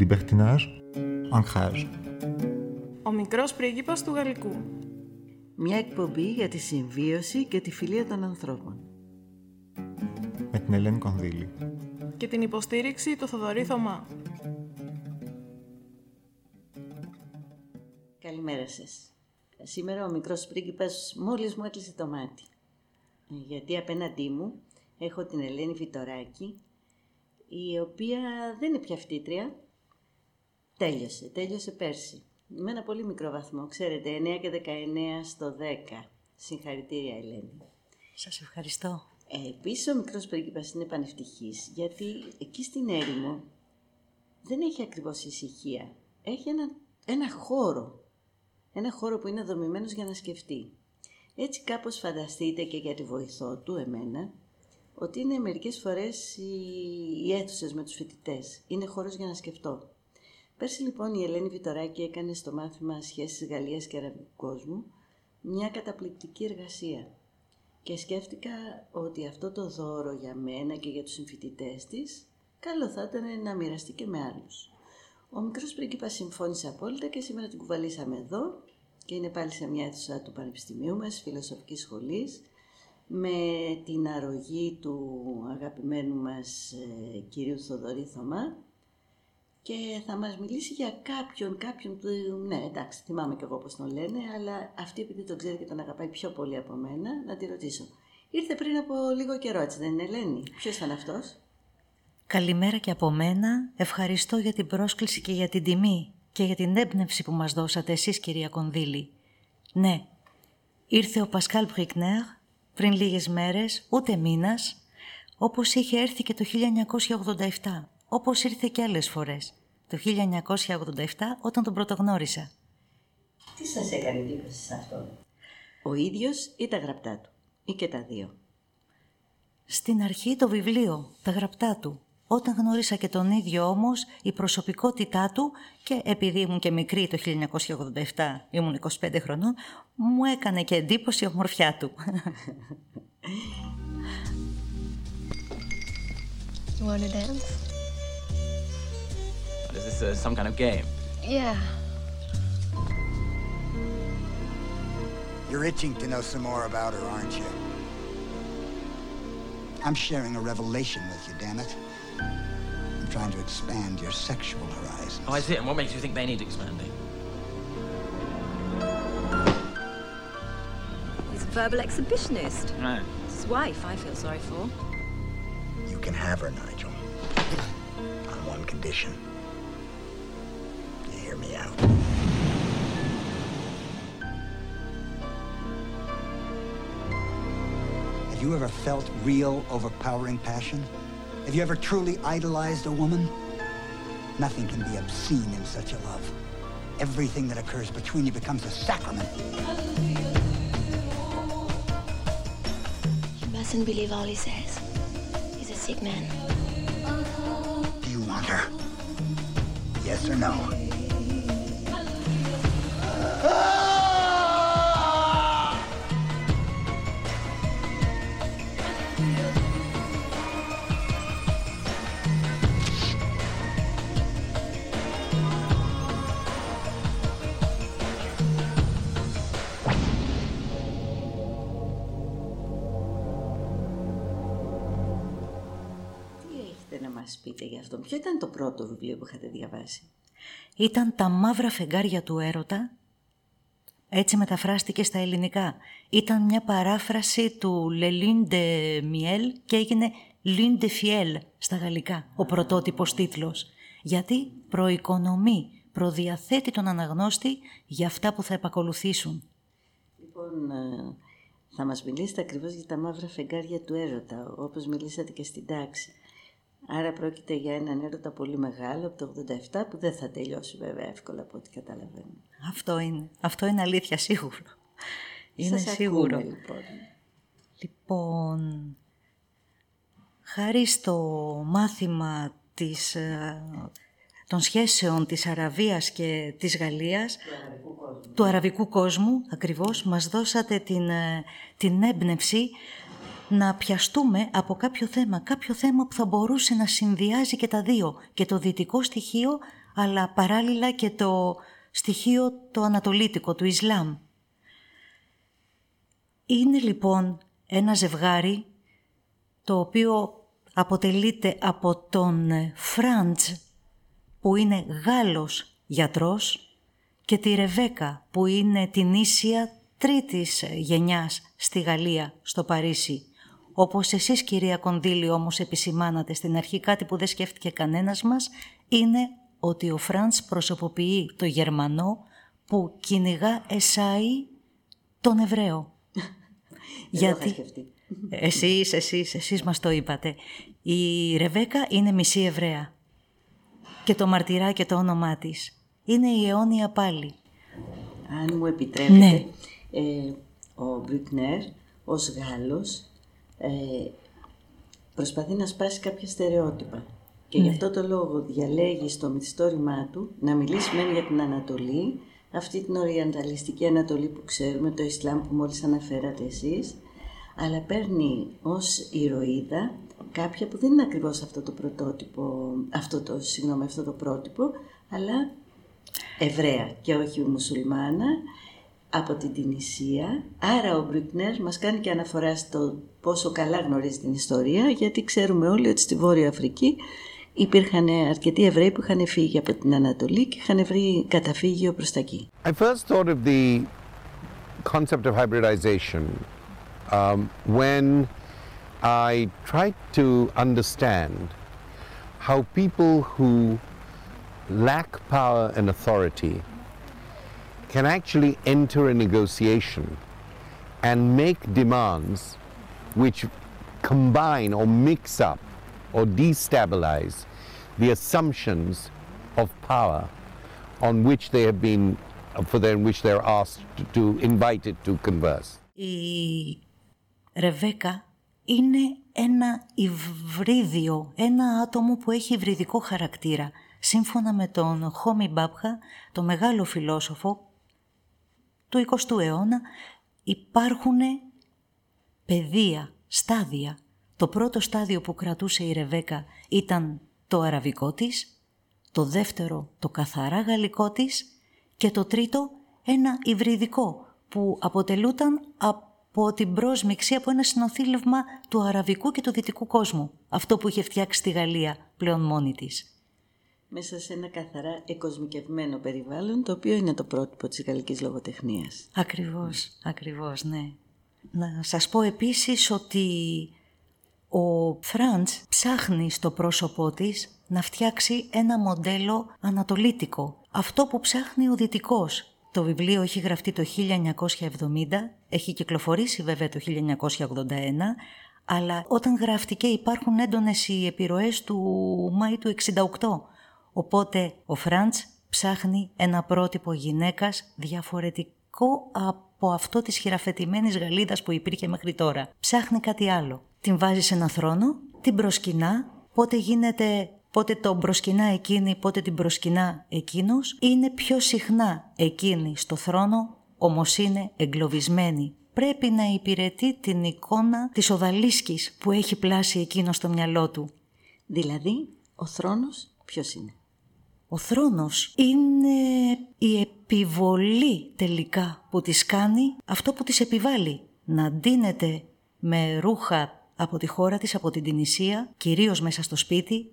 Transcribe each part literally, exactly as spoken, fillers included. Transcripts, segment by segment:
Libertinages, Encrages. Ο μικρός πρίγκιπας του Γαλλικού. Μια εκπομπή για τη συμβίωση και τη φιλία των ανθρώπων. Με την Ελένη Κονδύλη. Και την υποστήριξη του Θοδωρή Θωμά. Καλημέρα σας. Σήμερα ο μικρός πρίγκιπας μόλις μου έκλεισε το μάτι. Γιατί απέναντί μου έχω την Ελένη Βιτοράκη, η οποία δεν είναι πια φοιτήτρια. Τέλειωσε, τέλειωσε πέρσι. Με ένα πολύ μικρό βαθμό, ξέρετε, εννέα και δεκαεννέα στο δέκα. Συγχαρητήρια, Ελένη. Σας ευχαριστώ. Ε, επίσης, ο μικρός πρίγκιπας είναι πανευτυχής, γιατί εκεί στην έρημο δεν έχει ακριβώς ησυχία. Έχει ένα, ένα χώρο, ένα χώρο που είναι δομημένος για να σκεφτεί. Έτσι κάπως φανταστείτε, και για τη βοηθό του, εμένα, ότι είναι μερικές φορές οι, οι αίθουσες με τους φοιτητές. Είναι χώρος για να σκεφτώ. Πέρσι λοιπόν η Ελένη Βιτοράκη έκανε στο μάθημα Σχέσεις Γαλλίας και Αραβικού Κόσμου μια καταπληκτική εργασία και σκέφτηκα ότι αυτό το δώρο για μένα και για τους συμφοιτητές της καλό θα ήταν να μοιραστεί και με άλλους. Ο μικρός πρίγκιπας συμφώνησε απόλυτα και σήμερα την κουβαλήσαμε εδώ και είναι πάλι σε μια αίθουσα του Πανεπιστημίου μας, Φιλοσοφικής Σχολής, με την αρρωγή του αγαπημένου μας ε, κυρίου Θοδωρή Θωμά. Και θα μας μιλήσει για κάποιον, κάποιον που, ναι εντάξει, θυμάμαι κι εγώ πώς τον λένε, αλλά αυτή επειδή τον ξέρει και τον αγαπάει πιο πολύ από μένα, να τη ρωτήσω. Ήρθε πριν από λίγο καιρό, έτσι δεν είναι, Ελένη? Ποιος ήταν αυτός? Καλημέρα και από μένα. Ευχαριστώ για την πρόσκληση και για την τιμή και για την έμπνευση που μας δώσατε εσείς, κυρία Κονδύλη. Ναι, ήρθε ο Πασκάλ Μπρικνέρ πριν λίγες μέρες, ούτε μήνας, όπως είχε έρθει και το χίλια εννιακόσια ογδόντα επτά. Όπως ήρθε και άλλες φορές, το χίλια εννιακόσια ογδόντα επτά, όταν τον πρωτογνώρισα. Τι σας έκανε εντύπωση σε αυτό? Ο ίδιος ή τα γραπτά του, ή και τα δύο? Στην αρχή το βιβλίο, τα γραπτά του. Όταν γνώρισα και τον ίδιο όμως, η προσωπικότητά του, και επειδή ήμουν και μικρή το χίλια εννιακόσια ογδόντα επτά, ήμουν είκοσι πέντε χρονών, μου έκανε και εντύπωση η ομορφιά του. You want to dance? Is this uh, some kind of game? Yeah. You're itching to know some more about her, aren't you? I'm sharing a revelation with you, damn it. I'm trying to expand your sexual horizons. Oh, I see. And what makes you think they need expanding? He's a verbal exhibitionist. Right. It's his wife, I feel sorry for. You can have her, Nigel. On one condition. Hear me out. Have you ever felt real, overpowering passion? Have you ever truly idolized a woman? Nothing can be obscene in such a love. Everything that occurs between you becomes a sacrament. You mustn't believe all he says. He's a sick man. Do you want her? Yes or no? Πείτε για αυτό. Ποιο ήταν το πρώτο βιβλίο που είχατε διαβάσει? Ήταν «Τα μαύρα φεγγάρια του έρωτα». Έτσι μεταφράστηκε στα ελληνικά. Ήταν μια παράφραση του «Lunes de fiel» και έγινε «Lunes de fiel» στα γαλλικά, ο πρωτότυπος τίτλος. Γιατί προοικονομεί, προδιαθέτει τον αναγνώστη για αυτά που θα επακολουθήσουν. Λοιπόν, θα μας μιλήσετε ακριβώς για «Τα μαύρα φεγγάρια του έρωτα», όπως μιλήσατε και στην τάξη. Άρα πρόκειται για έναν έρωτα πολύ μεγάλο από το ογδόντα επτά που δεν θα τελειώσει βέβαια εύκολα από ό,τι καταλαβαίνω. Αυτό είναι. Αυτό είναι αλήθεια, σίγουρο. Είναι σας σίγουρο. Ακούμε, λοιπόν. λοιπόν, χάρη στο μάθημα της, των σχέσεων της Αραβίας και της Γαλλίας, του αραβικού κόσμου, του αραβικού κόσμου ακριβώς, μας δώσατε την, την έμπνευση να πιαστούμε από κάποιο θέμα, κάποιο θέμα που θα μπορούσε να συνδυάζει και τα δύο, και το δυτικό στοιχείο αλλά παράλληλα και το στοιχείο το ανατολίτικο του Ισλάμ. Είναι λοιπόν ένα ζευγάρι το οποίο αποτελείται από τον Franz, που είναι Γάλλος γιατρός, και τη Ρεβέκα, που είναι την ίσια τρίτης γενιάς στη Γαλλία, στο Παρίσι. Όπως εσείς, κυρία Κονδύλη, όμως επισημάνατε στην αρχή, κάτι που δεν σκέφτηκε κανένας μας, είναι ότι ο Φραντς προσωποποιεί το Γερμανό που κυνηγά εσάι τον Εβραίο. Γιατί εσείς, εσείς, εσείς μας το είπατε. Η Ρεβέκα είναι μισή Εβραία και το μαρτυρά και το όνομά της. Είναι η αιώνια πάλι. Αν μου επιτρέπετε, ναι. ε, ο Μπρικνέρ ως Γάλλος ε, προσπαθεί να σπάσει κάποια στερεότυπα. Και ναι. γι' αυτό το λόγο διαλέγει στο μυθιστόρημά του να μιλήσει μεν για την Ανατολή, αυτή την οριανταλιστική Ανατολή που ξέρουμε, το Ισλάμ που μόλις αναφέρατε εσείς, αλλά παίρνει ως ηρωίδα κάποια που δεν είναι ακριβώς αυτό το πρωτότυπο, αυτό το, συγγνώμη, αυτό το πρότυπο, αλλά Εβραία και όχι μουσουλμάνα, από την Τινησία. Άρα ο Μπρικνέρ μας κάνει και αναφορά στο πόσο καλά γνωρίζει την ιστορία, γιατί ξέρουμε όλοι ότι στη Βόρεια Αφρική υπήρχαν αρκετοί Εβραίοι που είχαν φύγει από την Ανατολή και είχαν βρει καταφύγιο προς τα εκεί. I first thought of the concept of hybridization um, when I tried to understand how people who lack power and authority can actually enter a negotiation and make demands which combine or mix up or destabilize the assumptions of power on which they have been, for them, which they're asked to, to invited to converse. Η Ρεβέκα είναι ένα υβρίδιο, ένα άτομο που έχει υβριδικό χαρακτήρα. Σύμφωνα με τον Χόμι Μπάπχα, το μεγάλο φιλόσοφο του εικοστού αιώνα, υπάρχουν πεδία, στάδια. Το πρώτο στάδιο που κρατούσε η Ρεβέκα ήταν το αραβικό της, το δεύτερο το καθαρά γαλλικό της και το τρίτο ένα υβριδικό που αποτελούταν από την πρόσμιξη, από ένα συνοθήλευμα του αραβικού και του δυτικού κόσμου, αυτό που είχε φτιάξει τη Γαλλία πλέον μόνη της. Μέσα σε ένα καθαρά εκοσμικευμένο περιβάλλον, το οποίο είναι το πρότυπο της γαλλικής λογοτεχνίας. Ακριβώς, mm. ακριβώς, ναι. Να σας πω επίσης ότι ο Φραντς ψάχνει στο πρόσωπό της να φτιάξει ένα μοντέλο ανατολίτικο. Αυτό που ψάχνει ο δυτικός. Το βιβλίο έχει γραφτεί το χίλια εννιακόσια εβδομήντα, έχει κυκλοφορήσει βέβαια το χίλια εννιακόσια ογδόντα ένα, αλλά όταν γράφτηκε υπάρχουν έντονες οι επιρροές του Μάη του εξήντα οκτώ. Οπότε ο Φραντς ψάχνει ένα πρότυπο γυναίκας διαφορετικό από αυτό της χειραφετημένης Γαλλίδας που υπήρχε μέχρι τώρα. Ψάχνει κάτι άλλο. Την βάζει σε ένα θρόνο, την προσκυνά, πότε γίνεται, πότε τον προσκυνά εκείνη, πότε την προσκυνά εκείνος. Είναι πιο συχνά εκείνη στο θρόνο, όμως είναι εγκλωβισμένη. Πρέπει να υπηρετεί την εικόνα της οδαλίσκης που έχει πλάσει εκείνο στο μυαλό του. Δηλαδή, ο θρόνος ποιος είναι? Ο θρόνος είναι η επιβολή τελικά που της κάνει, αυτό που της επιβάλλει. Να ντύνεται με ρούχα από τη χώρα της, από την Τινησία, κυρίως μέσα στο σπίτι,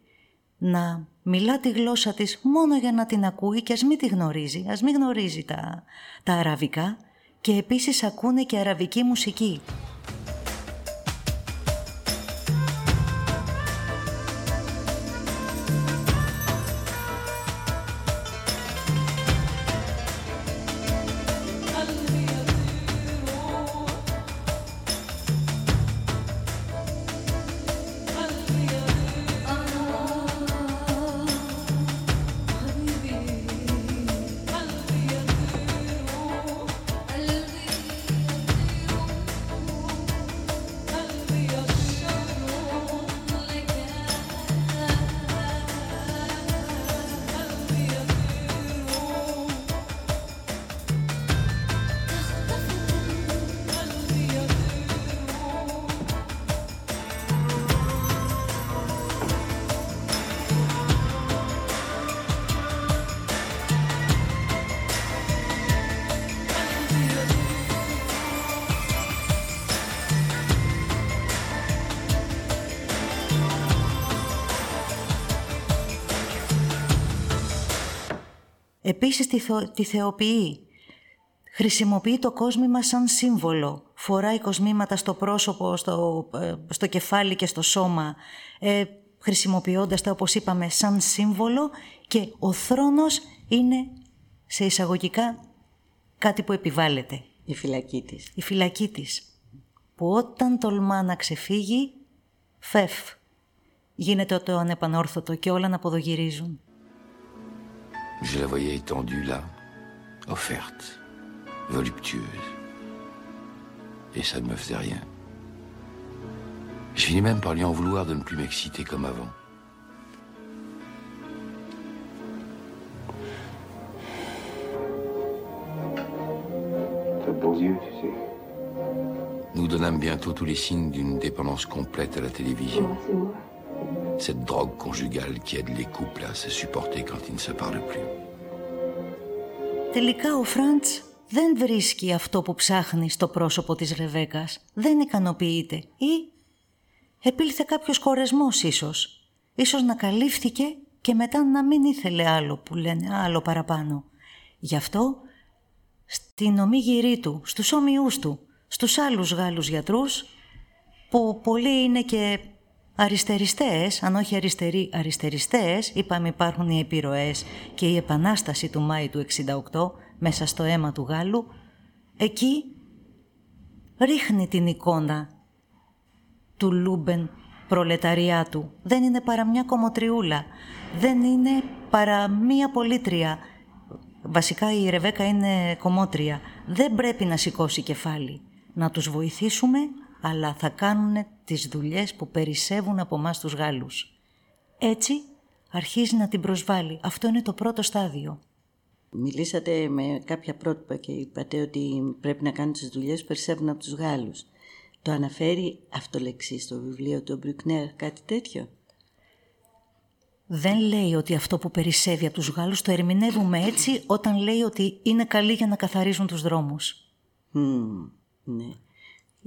να μιλά τη γλώσσα της μόνο για να την ακούει και ας μην τη γνωρίζει, ας μην γνωρίζει τα, τα αραβικά, και επίσης ακούνε και αραβική μουσική. Επίσης τη, θεο, τη θεοποιεί. Χρησιμοποιεί το κόσμημα σαν σύμβολο. Φοράει κοσμήματα στο πρόσωπο, στο, στο κεφάλι και στο σώμα, ε, χρησιμοποιώντας τα, όπως είπαμε, σαν σύμβολο, και ο θρόνος είναι, σε εισαγωγικά, κάτι που επιβάλλεται. Η φυλακή της. Η φυλακή της, που όταν τολμά να ξεφύγει, φεφ. Γίνεται το ανεπανόρθωτο και όλα να αποδογυρίζουν. Je la voyais étendue là, offerte, voluptueuse. Et ça ne me faisait rien. Je finis même par lui en vouloir de ne plus m'exciter comme avant. T'as de bons yeux, tu sais. Nous donnâmes bientôt tous les signes d'une dépendance complète à la télévision. C'est moi. Cette drogue conjugale qui aide les couples à se supporter quand ils ne se parlent plus. Τελικά ο Φραντς δεν βρίσκει αυτό που ψάχνει στο πρόσωπο της Ρεβέκας. Δεν ικανοποιείται. Ή επήλθε κάποιος κορεσμός ίσως. Ίσως να καλύφθηκε και μετά να μην ήθελε άλλο, που λένε, άλλο παραπάνω. Γι' αυτό στην ομίγυρή του, στους ομοιούς του, στους άλλους Γάλλους γιατρούς, που πολλοί είναι και αριστεριστές, αν όχι αριστεροί αριστεριστές, είπαμε υπάρχουν οι επιρροές και η επανάσταση του Μάη του εξήντα οκτώ μέσα στο αίμα του Γάλλου, εκεί ρίχνει την εικόνα του Λούμπεν προλεταριάτου. Δεν είναι παρά μια κομμωτριούλα, δεν είναι παρά μια πολίτρια. Βασικά η Ρεβέκα είναι κομμότρια, δεν πρέπει να σηκώσει κεφάλι. Να τους βοηθήσουμε, αλλά θα κάνουν τις δουλειές που περισσεύουν από εμάς τους Γάλλους. Έτσι αρχίζει να την προσβάλλει. Αυτό είναι το πρώτο στάδιο. Μιλήσατε με κάποια πρότυπα και είπατε ότι πρέπει να κάνουν τις δουλειές που περισσεύουν από τους Γάλλους. Το αναφέρει αυτολεξί στο βιβλίο του Μπρικνέρ, κάτι τέτοιο? Δεν λέει ότι αυτό που περισσεύει από τους Γάλλους το ερμηνεύουμε έτσι όταν λέει ότι είναι καλοί για να καθαρίζουν τους δρόμους. Mm, ναι.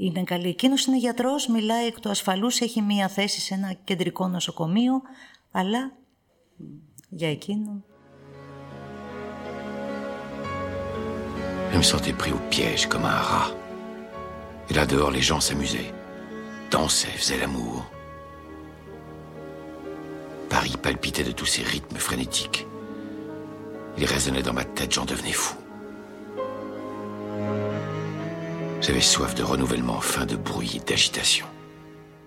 Είναι καλή. Εκείνος είναι γιατρός, μιλάει εκ του ασφαλούς, έχει μία θέση σε ένα κεντρικό νοσοκομείο, αλλά για εκείνον... Je me sentais pris au piège comme un rat. Et là dehors, les gens s'amusaient, dansaient, faisaient l'amour. Paris palpitait de tous ces rythmes frénétiques. Ils résonnaient dans ma tête, j'en devenais fou. J'avais soif de renouvellement, faim de bruit et d'agitation.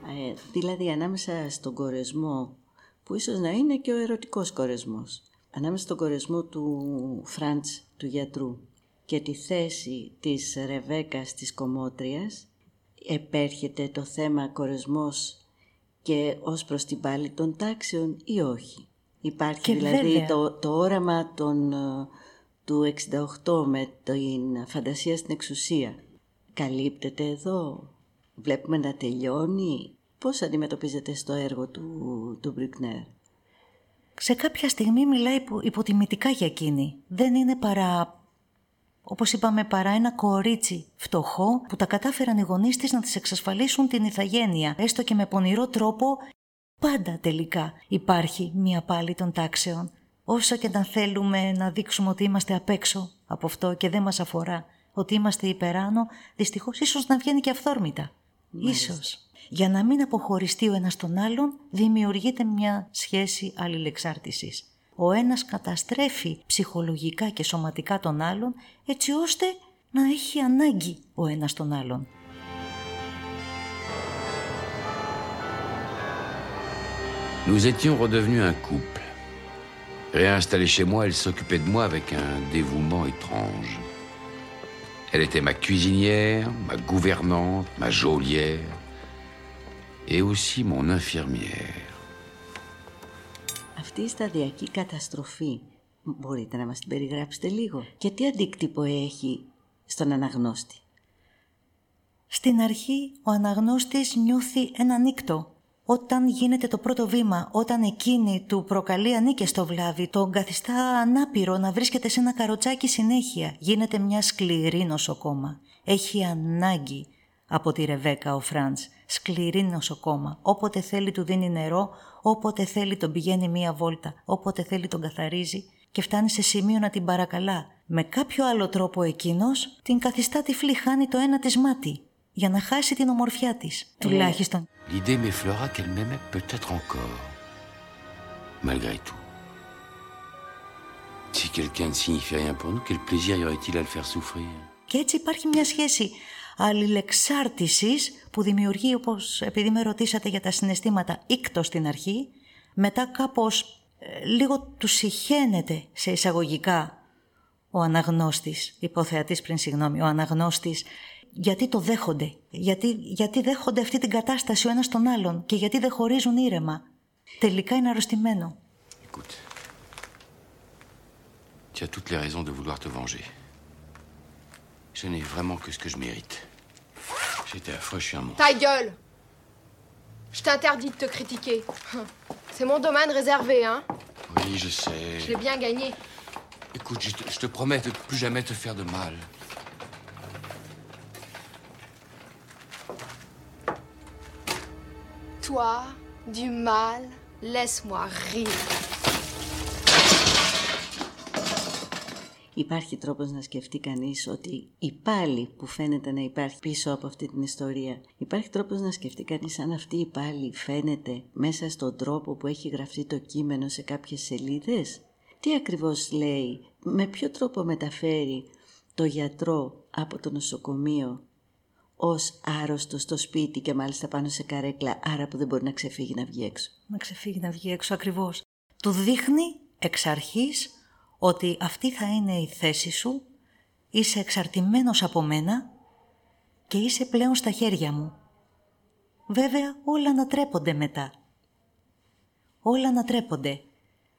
Ε, δηλαδή ανάμεσα στον κορεσμό, που ίσως να είναι και ο ερωτικός κορεσμός, ανάμεσα στον κορεσμό του Φραντς, του γιατρού, και τη θέση της Ρεβέκας της κομμότριας, επέρχεται το θέμα κορεσμός και ως προς την πάλη των τάξεων ή όχι. Υπάρχει και δηλαδή το, το όραμα των, του εξήντα οκτώ με την φαντασία στην εξουσία. Καλύπτεται εδώ, βλέπουμε να τελειώνει. Πώς αντιμετωπίζεται στο έργο του, του Μπρικνέρ? Σε κάποια στιγμή μιλάει υποτιμητικά για εκείνη. Δεν είναι παρά, όπως είπαμε, παρά ένα κορίτσι φτωχό που τα κατάφεραν οι γονείς της να της εξασφαλίσουν την ηθαγένεια, έστω και με πονηρό τρόπο. Πάντα τελικά υπάρχει μία πάλη των τάξεων. Όσο και να θέλουμε να δείξουμε ότι είμαστε απ' έξω από αυτό και δεν μας αφορά, ότι είμαστε υπεράνω, δυστυχώς ίσως να βγαίνει και αυθόρμητα. Μάλιστα. Ίσως. Για να μην αποχωριστεί ο ένας τον άλλον, δημιουργείται μια σχέση αλληλεξάρτησης. Ο ένας καταστρέφει ψυχολογικά και σωματικά τον άλλον, έτσι ώστε να έχει ανάγκη ο ένας τον άλλον. Nous étions redevenus un couple. Réinstallée chez moi, elle s'occupait de moi avec un dévouement étrange. Elle était ma cuisinière, ma gouvernante, ma geôlière et aussi mon infirmière. Αυτή η σταδιακή καταστροφή μπορείτε να μας την περιγράψετε λίγο? Και τι αντίκτυπο έχει στον αναγνώστη? Στην αρχή ο αναγνώστης νιώθει έναν ήκτο. Όταν γίνεται το πρώτο βήμα, όταν εκείνη του προκαλεί ανήκε στο βλάβη, τον καθιστά ανάπηρο να βρίσκεται σε ένα καροτσάκι συνέχεια. Γίνεται μια σκληρή νοσοκόμα. Έχει ανάγκη από τη Ρεβέκα ο Φραντς. Σκληρή νοσοκόμα. Όποτε θέλει του δίνει νερό, όποτε θέλει τον πηγαίνει μία βόλτα, όποτε θέλει τον καθαρίζει. και φτάνει σε σημείο να την παρακαλά. Με κάποιο άλλο τρόπο εκείνος την καθιστά τυφλή, χάνει το ένα της μάτι για να χάσει την ομορφιά της, τουλάχιστον. L'idée m'effleura qu'elle m'aimait peut-être encore, malgré tout. Si quelqu'un ne signifiait rien pour nous, quel plaisir y aurait-il à le faire souffrir. Και έτσι υπάρχει μια σχέση αλληλεξάρτησης που δημιουργεί, όπως επειδή με ρωτήσατε για τα συναισθήματα ήκτος στην αρχή, μετά κάπως ε, λίγο του συχαίνεται σε εισαγωγικά ο αναγνώστης, υποθεατής πριν συγγνώμη, ο αναγνώστης, γιατί το δέχονται, γιατί, γιατί δέχονται αυτή την κατάσταση ο ένας τον άλλον και γιατί δεν χωρίζουν ήρεμα. Τελικά είναι αρρωστημένο. Écoute, tu as toutes les raisons de vouloir te venger. Je n'ai vraiment que ce que je mérite. J'étais affreux, je suis un monstre. Ta gueule! Je t'interdis de te critiquer. C'est mon domaine réservé, hein? Oui, je sais. Je l'ai bien gagné. Écoute, je te, je te promets de plus jamais te faire de mal. Toi, du mal, laisse-moi rire. Υπάρχει τρόπος να σκεφτεί κανείς ότι η πάλη που φαίνεται να υπάρχει πίσω από αυτή την ιστορία, υπάρχει τρόπος να σκεφτεί κανείς αν αυτή η πάλη φαίνεται μέσα στον τρόπο που έχει γραφτεί το κείμενο σε κάποιες σελίδες. Τι ακριβώς λέει, με ποιο τρόπο μεταφέρει το γιατρό από το νοσοκομείο ως άρρωστο στο σπίτι και μάλιστα πάνω σε καρέκλα, άρα που δεν μπορεί να ξεφύγει να βγει έξω. Να ξεφύγει να βγει έξω ακριβώς. Του δείχνει εξ αρχής ότι αυτή θα είναι η θέση σου, είσαι εξαρτημένος από μένα και είσαι πλέον στα χέρια μου. Βέβαια όλα ανατρέπονται μετά. Όλα ανατρέπονται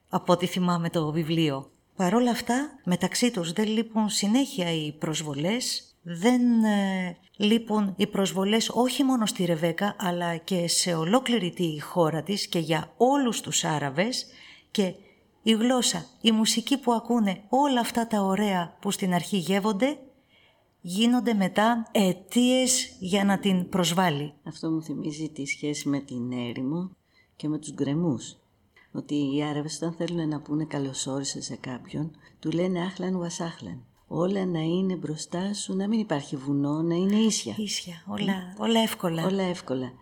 από ό,τι θυμάμαι το βιβλίο. Παρ' όλα αυτά μεταξύ τους δεν λείπουν συνέχεια οι προσβολές, δεν ε, λείπουν οι προσβολές όχι μόνο στη Ρεβέκα αλλά και σε ολόκληρη τη χώρα της και για όλους τους Άραβες και η γλώσσα, η μουσική που ακούνε, όλα αυτά τα ωραία που στην αρχή γεύονται, γίνονται μετά αιτίες για να την προσβάλλει. Αυτό μου θυμίζει τη σχέση με την έρημο και με τους γκρεμούς. Ότι οι Άραβες όταν θέλουν να πούνε καλώς όρισε σε κάποιον, του λένε άχλαν ουασάχλαν. Όλα να είναι μπροστά σου, να μην υπάρχει βουνό, να είναι ίσια. Ίσια, όλα, όλα εύκολα. Όλα εύκολα.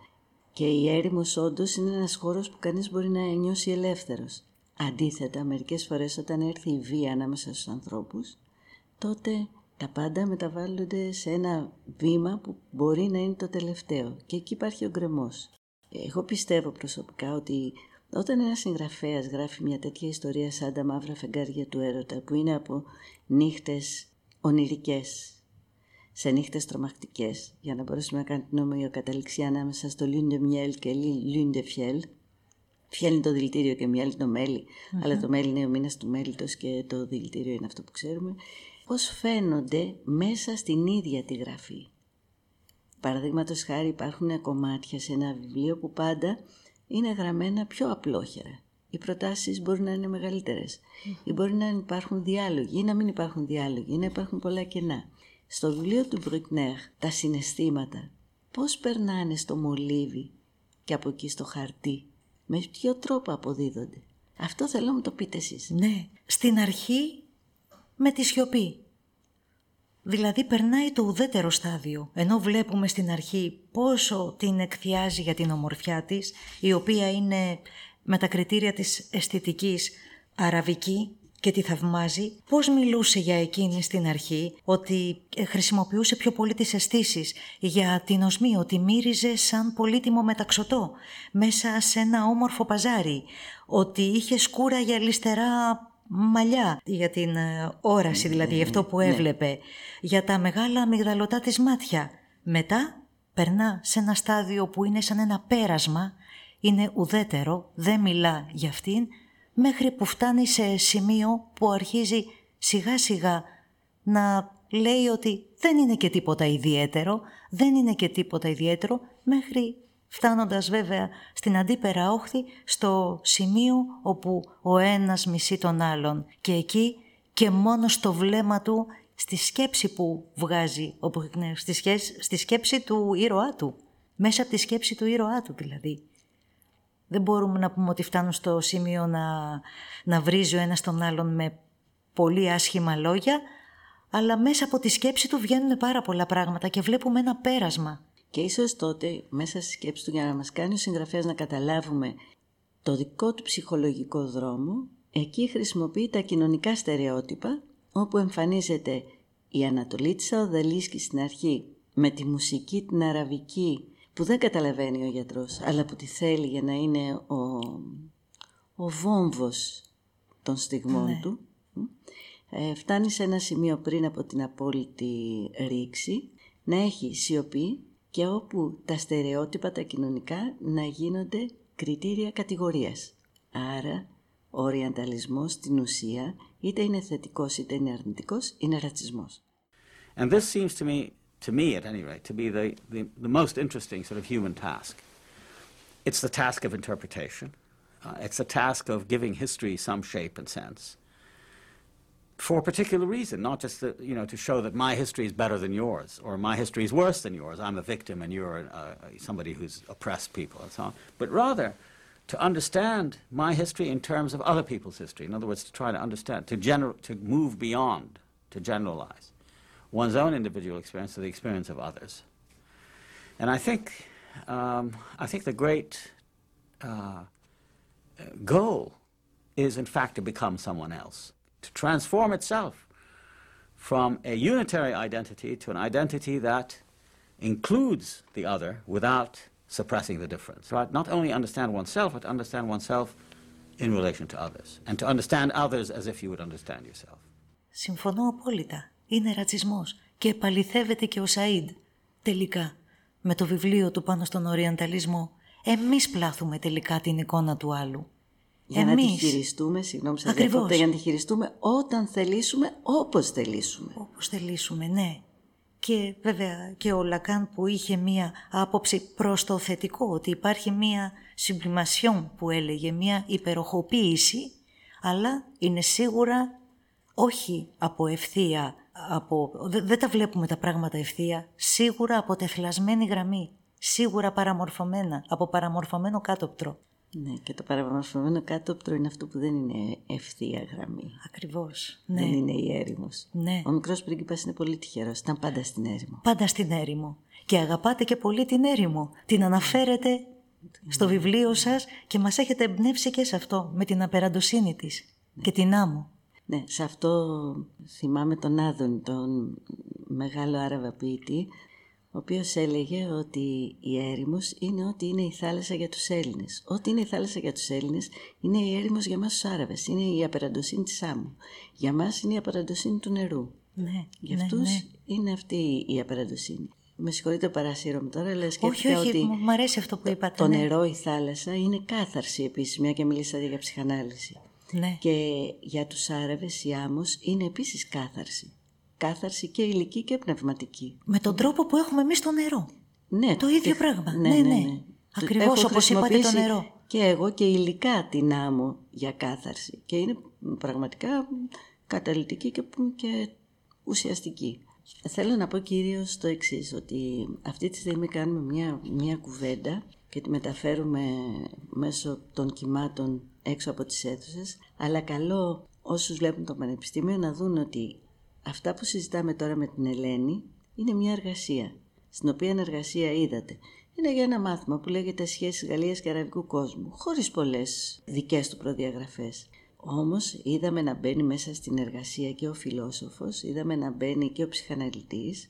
Και η έρημος όντως είναι ένας χώρος που κανείς μπορεί να νιώσει ελεύθερος. Αντίθετα, μερικές φορές όταν έρθει η βία ανάμεσα στους ανθρώπους, τότε τα πάντα μεταβάλλονται σε ένα βήμα που μπορεί να είναι το τελευταίο. Και εκεί υπάρχει ο γκρεμός. Εγώ πιστεύω προσωπικά ότι όταν ένας συγγραφέας γράφει μια τέτοια ιστορία σαν τα μαύρα φεγγάρια του έρωτα, που είναι από νύχτες ονειρικές σε νύχτες τρομακτικές, για να μπορέσουμε να κάνουμε την ομοιοκαταληξία ανάμεσα στο Lunes de miel και Lunes de fiel. Φιέλνει το δηλητήριο και μυαλί το μέλι, mm-hmm. αλλά το μέλι είναι ο μήνας του μέλιτος και το δηλητήριο είναι αυτό που ξέρουμε. Πώς φαίνονται μέσα στην ίδια τη γραφή. Παραδείγματος χάρη υπάρχουν κομμάτια σε ένα βιβλίο που πάντα είναι γραμμένα πιο απλόχερα. Οι προτάσεις μπορεί να είναι μεγαλύτερες mm-hmm. ή μπορεί να υπάρχουν διάλογοι ή να μην υπάρχουν διάλογοι ή να υπάρχουν πολλά κενά. Στο βιβλίο του Μπρικνέρ τα συναισθήματα πώς περνάνε στο μολύβι και από εκεί στο χαρτί. Με ποιο τρόπο αποδίδονται. Αυτό θέλω να μου το πείτε εσείς. Ναι. Στην αρχή με τη σιωπή. Δηλαδή περνάει το ουδέτερο στάδιο. Ενώ βλέπουμε στην αρχή πόσο την εκθιάζει για την ομορφιά της, η οποία είναι με τα κριτήρια της αισθητικής αραβική και τη θαυμάζει. Πώς μιλούσε για εκείνη στην αρχή, ότι χρησιμοποιούσε πιο πολύ τις αισθήσεις για την οσμή, ότι μύριζε σαν πολύτιμο μεταξωτό μέσα σε ένα όμορφο παζάρι, ότι είχε σκούρα γυαλιστερά μαλλιά για την όραση, δηλαδή για αυτό που έβλεπε, ναι. για τα μεγάλα αμυγδαλωτά της μάτια. Μετά περνά σε ένα στάδιο που είναι σαν ένα πέρασμα, είναι ουδέτερο, δεν μιλά για αυτήν, μέχρι που φτάνει σε σημείο που αρχίζει σιγά σιγά να λέει ότι δεν είναι και τίποτα ιδιαίτερο, δεν είναι και τίποτα ιδιαίτερο, μέχρι φτάνοντας βέβαια στην αντίπερα όχθη, στο σημείο όπου ο ένας μισεί τον άλλον και εκεί και μόνο στο βλέμμα του, στη σκέψη που βγάζει, στη σκέψη του ήρωά του, μέσα από τη σκέψη του ήρωά του δηλαδή. Δεν μπορούμε να πούμε ότι φτάνουν στο σημείο να, να βρίζει ο ένας τον άλλον με πολύ άσχημα λόγια, αλλά μέσα από τη σκέψη του βγαίνουν πάρα πολλά πράγματα και βλέπουμε ένα πέρασμα. Και ίσως τότε μέσα στη σκέψη του, για να μας κάνει ο συγγραφέας να καταλάβουμε το δικό του ψυχολογικό δρόμο, εκεί χρησιμοποιεί τα κοινωνικά στερεότυπα, όπου εμφανίζεται η Ανατολή της Αοδαλίσκη στην αρχή με τη μουσική την αραβική που δεν καταλαβαίνει ο γιατρός, αλλά που τη θέλει για να είναι ο, ο βόμβος των στιγμών ναι. του. Ε, φτάνει σε ένα σημείο πριν από την απόλυτη ρήξη να έχει σιωπή και όπου τα στερεότυπα τα κοινωνικά να γίνονται κριτήρια κατηγορίας. Άρα ο οριανταλισμός στην ουσία είτε είναι θετικός είτε είναι αρνητικός, είναι ρατσισμός. And this seems to me, to me at any rate, to be the, the, the most interesting sort of human task. It's the task of interpretation. Uh, it's the task of giving history some shape and sense. For a particular reason, not just the, you know, to show that my history is better than yours, or my history is worse than yours, I'm a victim and you're uh, somebody who's oppressed people and so on, but rather to understand my history in terms of other people's history. In other words, to try to understand, to, gener- to move beyond, to generalize one's own individual experience to the experience of others. And I think, um, I think the great uh, goal is in fact to become someone else. To transform itself from a unitary identity to an identity that includes the other without suppressing the difference, right? Not only understand oneself, but understand oneself in relation to others, and to understand others as if you would understand yourself. Συμφωνώ απόλυτα. Είναι ρατσισμός και επαληθεύεται και ο Σαΐντ. Τελικά, με το βιβλίο του πάνω στον οριανταλισμό, εμείς πλάθουμε τελικά την εικόνα του άλλου. Για εμείς. Να τη χειριστούμε, συγγνώμη σας διακόπτω, για να τη χειριστούμε όταν θελήσουμε, όπως θελήσουμε. Όπως θελήσουμε, ναι. Και βέβαια και ο Λακάν που είχε μία άποψη προς το θετικό, ότι υπάρχει μία συμπλημασιόν που έλεγε, μία υπεροχοποίηση, αλλά είναι σίγουρα όχι από ευθεία, από, δεν δε τα βλέπουμε τα πράγματα ευθεία, σίγουρα από τεθλασμένη γραμμή, σίγουρα παραμορφωμένα, από παραμορφωμένο κάτωπτρο. Ναι, και το παραμορφωμένο κάτωπτρο είναι αυτό που δεν είναι ευθεία γραμμή. Ακριβώς. Ναι. Δεν είναι η έρημος. Ναι. Ο μικρός πρίγκιπας είναι πολύ τυχερός. Ήταν πάντα στην έρημο. Πάντα στην έρημο. Και αγαπάτε και πολύ την έρημο. Την αναφέρετε ναι. στο βιβλίο σας και μας έχετε εμπνεύσει και σε αυτό, με την απεραντοσύνη της ναι. και την άμμο. Ναι, σε αυτό θυμάμαι τον Άδων, τον μεγάλο Άραβα ποιητή, ο οποίος έλεγε ότι η έρημος είναι ό,τι είναι η θάλασσα για τους Έλληνες. Ό,τι είναι η θάλασσα για τους Έλληνες είναι η έρημος για μας τους Άραβες. Είναι η απεραντοσύνη της άμμου. Για μας είναι η απεραντοσύνη του νερού. Ναι, για αυτούς ναι, ναι. είναι αυτή η απεραντοσύνη. Με συγχωρείτε, παρασύρωμαι τώρα, αλλά σκέφτηκα ότι. Όχι, μου αρέσει αυτό που είπατε. Το ναι. νερό, η θάλασσα είναι κάθαρση επίσης, μια και μιλήσατε για ψυχανάλυση. Ναι. Και για τους Άραβες η άμμος είναι επίσης κάθαρση. Κάθαρση και ηλική και πνευματική. Με τον τρόπο που έχουμε εμείς το νερό. Ναι. Το ίδιο και... πράγμα. Ναι, ναι. ναι. ναι, ναι. Ακριβώς όπως είπατε το νερό. Και εγώ και υλικά την άμμο για κάθαρση. Και είναι πραγματικά καταλυτική και, και ουσιαστική. Θέλω να πω κυρίως το εξής, ότι αυτή τη στιγμή κάνουμε μια, μια κουβέντα και τη μεταφέρουμε μέσω των κυμάτων έξω από τις αίθουσες, αλλά καλώ όσους βλέπουν το Πανεπιστήμιο να δουν ότι αυτά που συζητάμε τώρα με την Ελένη είναι μια εργασία, στην οποία εργασία είδατε. Είναι για ένα μάθημα που λέγεται Σχέσεις Γαλλίας και Αραβικού Κόσμου, χωρίς πολλές δικές του προδιαγραφές. Όμως είδαμε να μπαίνει μέσα στην εργασία και ο φιλόσοφος, είδαμε να μπαίνει και ο ψυχαναλυτής,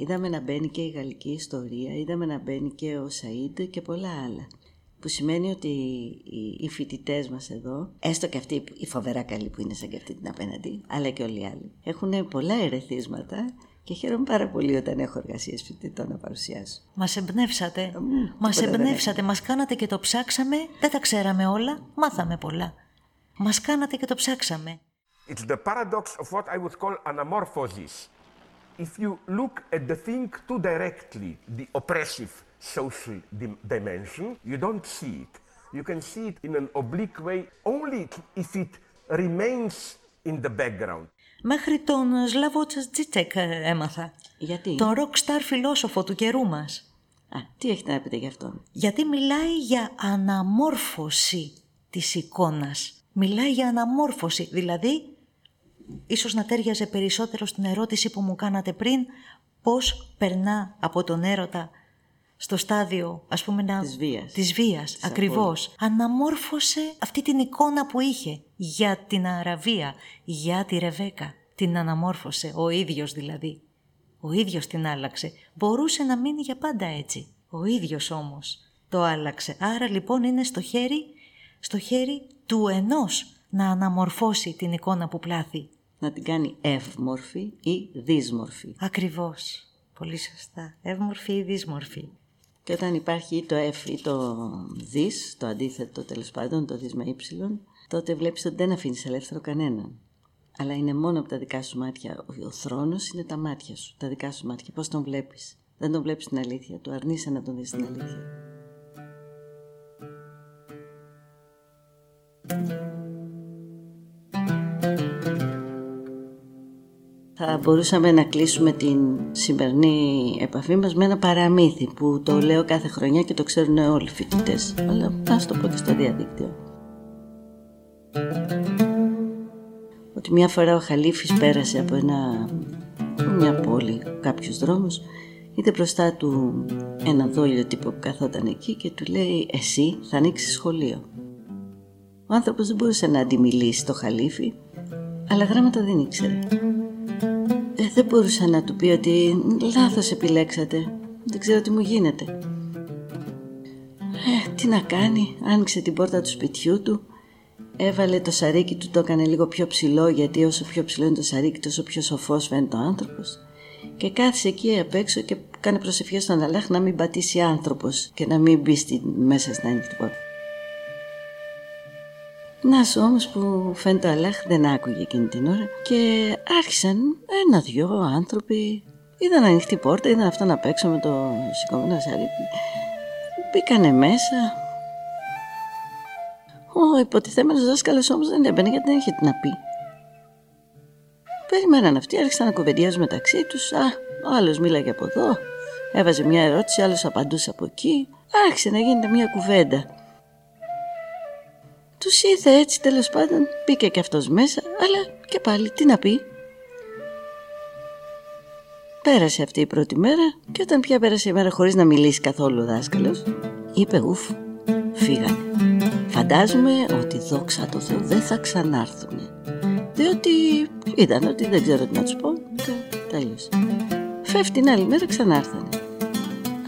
είδαμε να μπαίνει και η γαλλική ιστορία, είδαμε να μπαίνει και ο Σαΐντ και πολλά άλλα. Που σημαίνει ότι οι φοιτητές μας εδώ, έστω και αυτοί οι φοβερά καλοί που είναι σαν και αυτή την απέναντι, αλλά και όλοι οι άλλοι, έχουν πολλά ερεθίσματα και χαίρομαι πάρα πολύ όταν έχω εργασίες φοιτητών να παρουσιάσω. Μας εμπνεύσατε, mm, μας εμπνεύσατε, μας κάνατε και το ψάξαμε, δεν τα ξέραμε όλα, μάθαμε πολλά. Μας κάνατε και το ψάξαμε. It's the paradox of what I would call anamorphosis. If you look at the thing too directly, the oppressive social dim- dimension, you don't see it. You can see it in an oblique way only if it remains in the background. Μέχρι τον Σλάβοϊ Τζίτσεκ έμαθα. Γιατί? Τον rock star φιλόσοφο του καιρού μας. Α, τι έχετε να πείτε γι' αυτόν? Γιατί μιλάει για αναμόρφωση της εικόνας. Μιλάει για αναμόρφωση, δηλαδή... Ίσως να τέριαζε περισσότερο στην ερώτηση που μου κάνατε πριν, πώς περνά από τον έρωτα στο στάδιο, ας πούμε, να... της βίας. Της βίας, της ακριβώς. Απόλυτα. Αναμόρφωσε αυτή την εικόνα που είχε για την Αραβία, για τη Ρεβέκα. Την αναμόρφωσε, ο ίδιος δηλαδή. Ο ίδιος την άλλαξε. Μπορούσε να μείνει για πάντα έτσι. Ο ίδιος όμως το άλλαξε. Άρα λοιπόν είναι στο χέρι, στο χέρι του ενός να αναμορφώσει την εικόνα που πλάθει. Να την κάνει εύμορφη ή δύσμορφη. Ακριβώς. Πολύ σωστά. Εύμορφη ή δύσμορφη. Και όταν υπάρχει το εύ ή το δις, το αντίθετο τέλος πάντων, το δις με ύψιλον, τότε βλέπεις ότι δεν αφήνεις ελεύθερο κανέναν. Αλλά είναι μόνο από τα δικά σου μάτια. Ο θρόνος είναι τα μάτια σου, τα δικά σου μάτια. Πώς τον βλέπεις? Δεν τον βλέπεις την αλήθεια. Του αρνείσαι να τον δεις την αλήθεια. Θα μπορούσαμε να κλείσουμε την σημερινή επαφή μας με ένα παραμύθι που το λέω κάθε χρονιά και το ξέρουν όλοι οι φοιτητές. Αλλά ας το πω και στο διαδίκτυο. Ότι μια φορά ο Χαλίφης πέρασε από ένα, μια πόλη, κάποιους δρόμους, είδε μπροστά του ένα δόλιο τύπο που καθόταν εκεί και του λέει «Εσύ θα ανοίξεις σχολείο». Ο άνθρωπος δεν μπορούσε να αντιμιλήσει το Χαλίφη, αλλά γράμματα δεν ήξερε. Δεν μπορούσα να του πει ότι λάθος επιλέξατε, δεν ξέρω τι μου γίνεται. Ε, τι να κάνει, άνοιξε την πόρτα του σπιτιού του, έβαλε το σαρίκι του, το έκανε λίγο πιο ψηλό, γιατί όσο πιο ψηλό είναι το σαρίκι, τόσο πιο σοφός φαίνεται ο άνθρωπος, και κάθισε εκεί απ' έξω και κάνε προσευχές στον Αλλάχ να μην πατήσει άνθρωπος και να μην μπει στη, μέσα στην άνοιξη πόρτα. Να σου όμως που φαίνεται ο Αλλάχ δεν άκουγε εκείνη την ώρα και άρχισαν ένα-δυο άνθρωποι, είδαν ανοιχτή πόρτα, είδαν αυτό να παίξω με το σηκωμένο σαρίπι, μπήκανε μέσα. Ο υποτιθέμενος δάσκαλος όμως δεν έμπαινε γιατί δεν είχε τι να πει. Περιμέναν αυτοί, άρχισαν να κουβεντιάζουν μεταξύ τους, α, ο άλλος μίλαγε από εδώ, έβαζε μια ερώτηση, άλλος απαντούσε από εκεί, άρχισε να γίνεται μια κουβέντα. Τους είδε έτσι τέλος πάντων, μπήκε και αυτός μέσα, αλλά και πάλι τι να πει. Πέρασε αυτή η πρώτη μέρα και όταν πια πέρασε η μέρα χωρίς να μιλήσει καθόλου ο δάσκαλος, είπε ουφ, φύγανε. Φαντάζομαι ότι δόξα τω Θεώ δεν θα ξανάρθουνε, διότι είδαν ότι δεν ξέρω τι να τους πω και τέλειωσε. Φεύγει την άλλη μέρα, ξανάρθανε.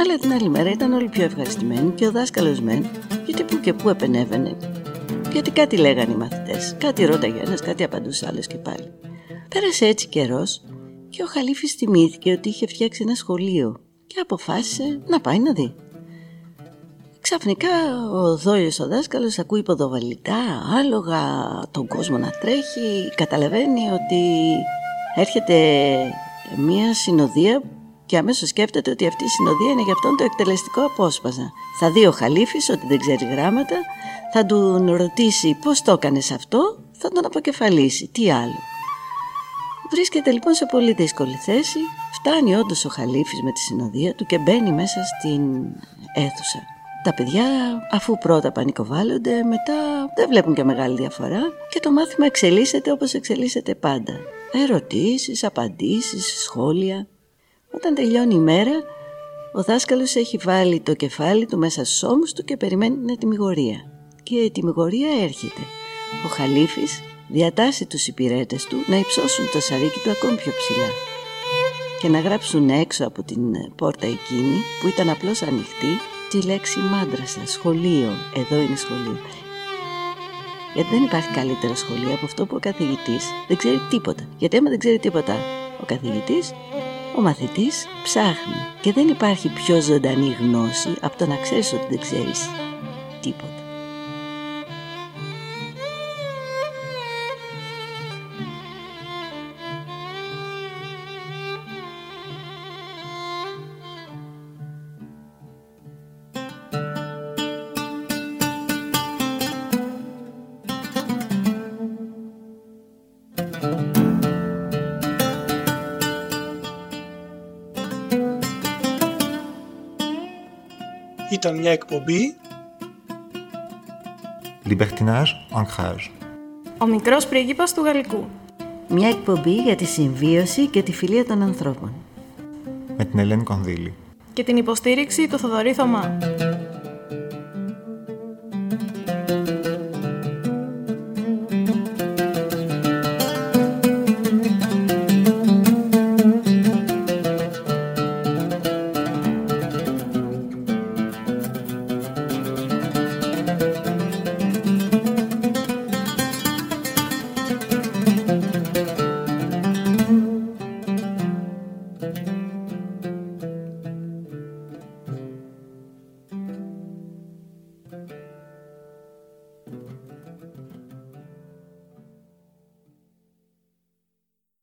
Αλλά την άλλη μέρα ήταν όλοι πιο ευχαριστημένοι και ο δάσκαλος μεν, γιατί που και που επενέβαινε. Γιατί κάτι λέγανε οι μαθητές, κάτι ρώταγε ένας, κάτι απαντούσε άλλος και πάλι. Πέρασε έτσι καιρός και ο Χαλίφης θυμήθηκε ότι είχε φτιάξει ένα σχολείο και αποφάσισε να πάει να δει. Ξαφνικά ο δόλιος ο δάσκαλος ακούει ποδοβαλικά, άλογα, τον κόσμο να τρέχει. Καταλαβαίνει ότι έρχεται μία συνοδεία και αμέσως σκέφτεται ότι αυτή η συνοδεία είναι για αυτόν το εκτελεστικό απόσπασμα. Θα δει ο Χαλίφης ότι δεν ξέρει γράμματα, θα τον ρωτήσει πώς το έκανες αυτό, θα τον αποκεφαλίσει. Τι άλλο. Βρίσκεται λοιπόν σε πολύ δύσκολη θέση, φτάνει όντως ο Χαλίφης με τη συνοδεία του και μπαίνει μέσα στην αίθουσα. Τα παιδιά αφού πρώτα πανικοβάλλονται, μετά δεν βλέπουν και μεγάλη διαφορά και το μάθημα εξελίσσεται όπως εξελίσσεται πάντα. Ερωτήσεις, απαντήσεις, σχόλια. Όταν τελειώνει η μέρα, ο δάσκαλος έχει βάλει το κεφάλι του μέσα στους ώμους του και περιμένει την ετυμηγορία. Και η ετυμηγορία έρχεται. Ο Χαλίφης διατάσσει τους υπηρέτες του να υψώσουν το σαρίκι του ακόμη πιο ψηλά και να γράψουν έξω από την πόρτα εκείνη που ήταν απλώς ανοιχτή τη λέξη μάντρασα, σχολείο. Εδώ είναι σχολείο. Γιατί δεν υπάρχει καλύτερο σχολείο από αυτό που ο καθηγητής δεν ξέρει τίποτα. Γιατί άμα δεν ξέρει τίποτα ο καθηγητής, ο μαθητής ψάχνει και δεν υπάρχει πιο ζωντανή γνώση από το να ξέρεις ότι δεν ξέρεις τίποτα. ήταν μια εκπομπή Libertinages, Encrages. Ο μικρός πρίγκιπας του γαλλικού. Μια εκπομπή για τη συμβίωση και τη φιλία των ανθρώπων. Με την Ελένη Κονδύλη. Και την υποστήριξη του Θοδωρή Θωμά.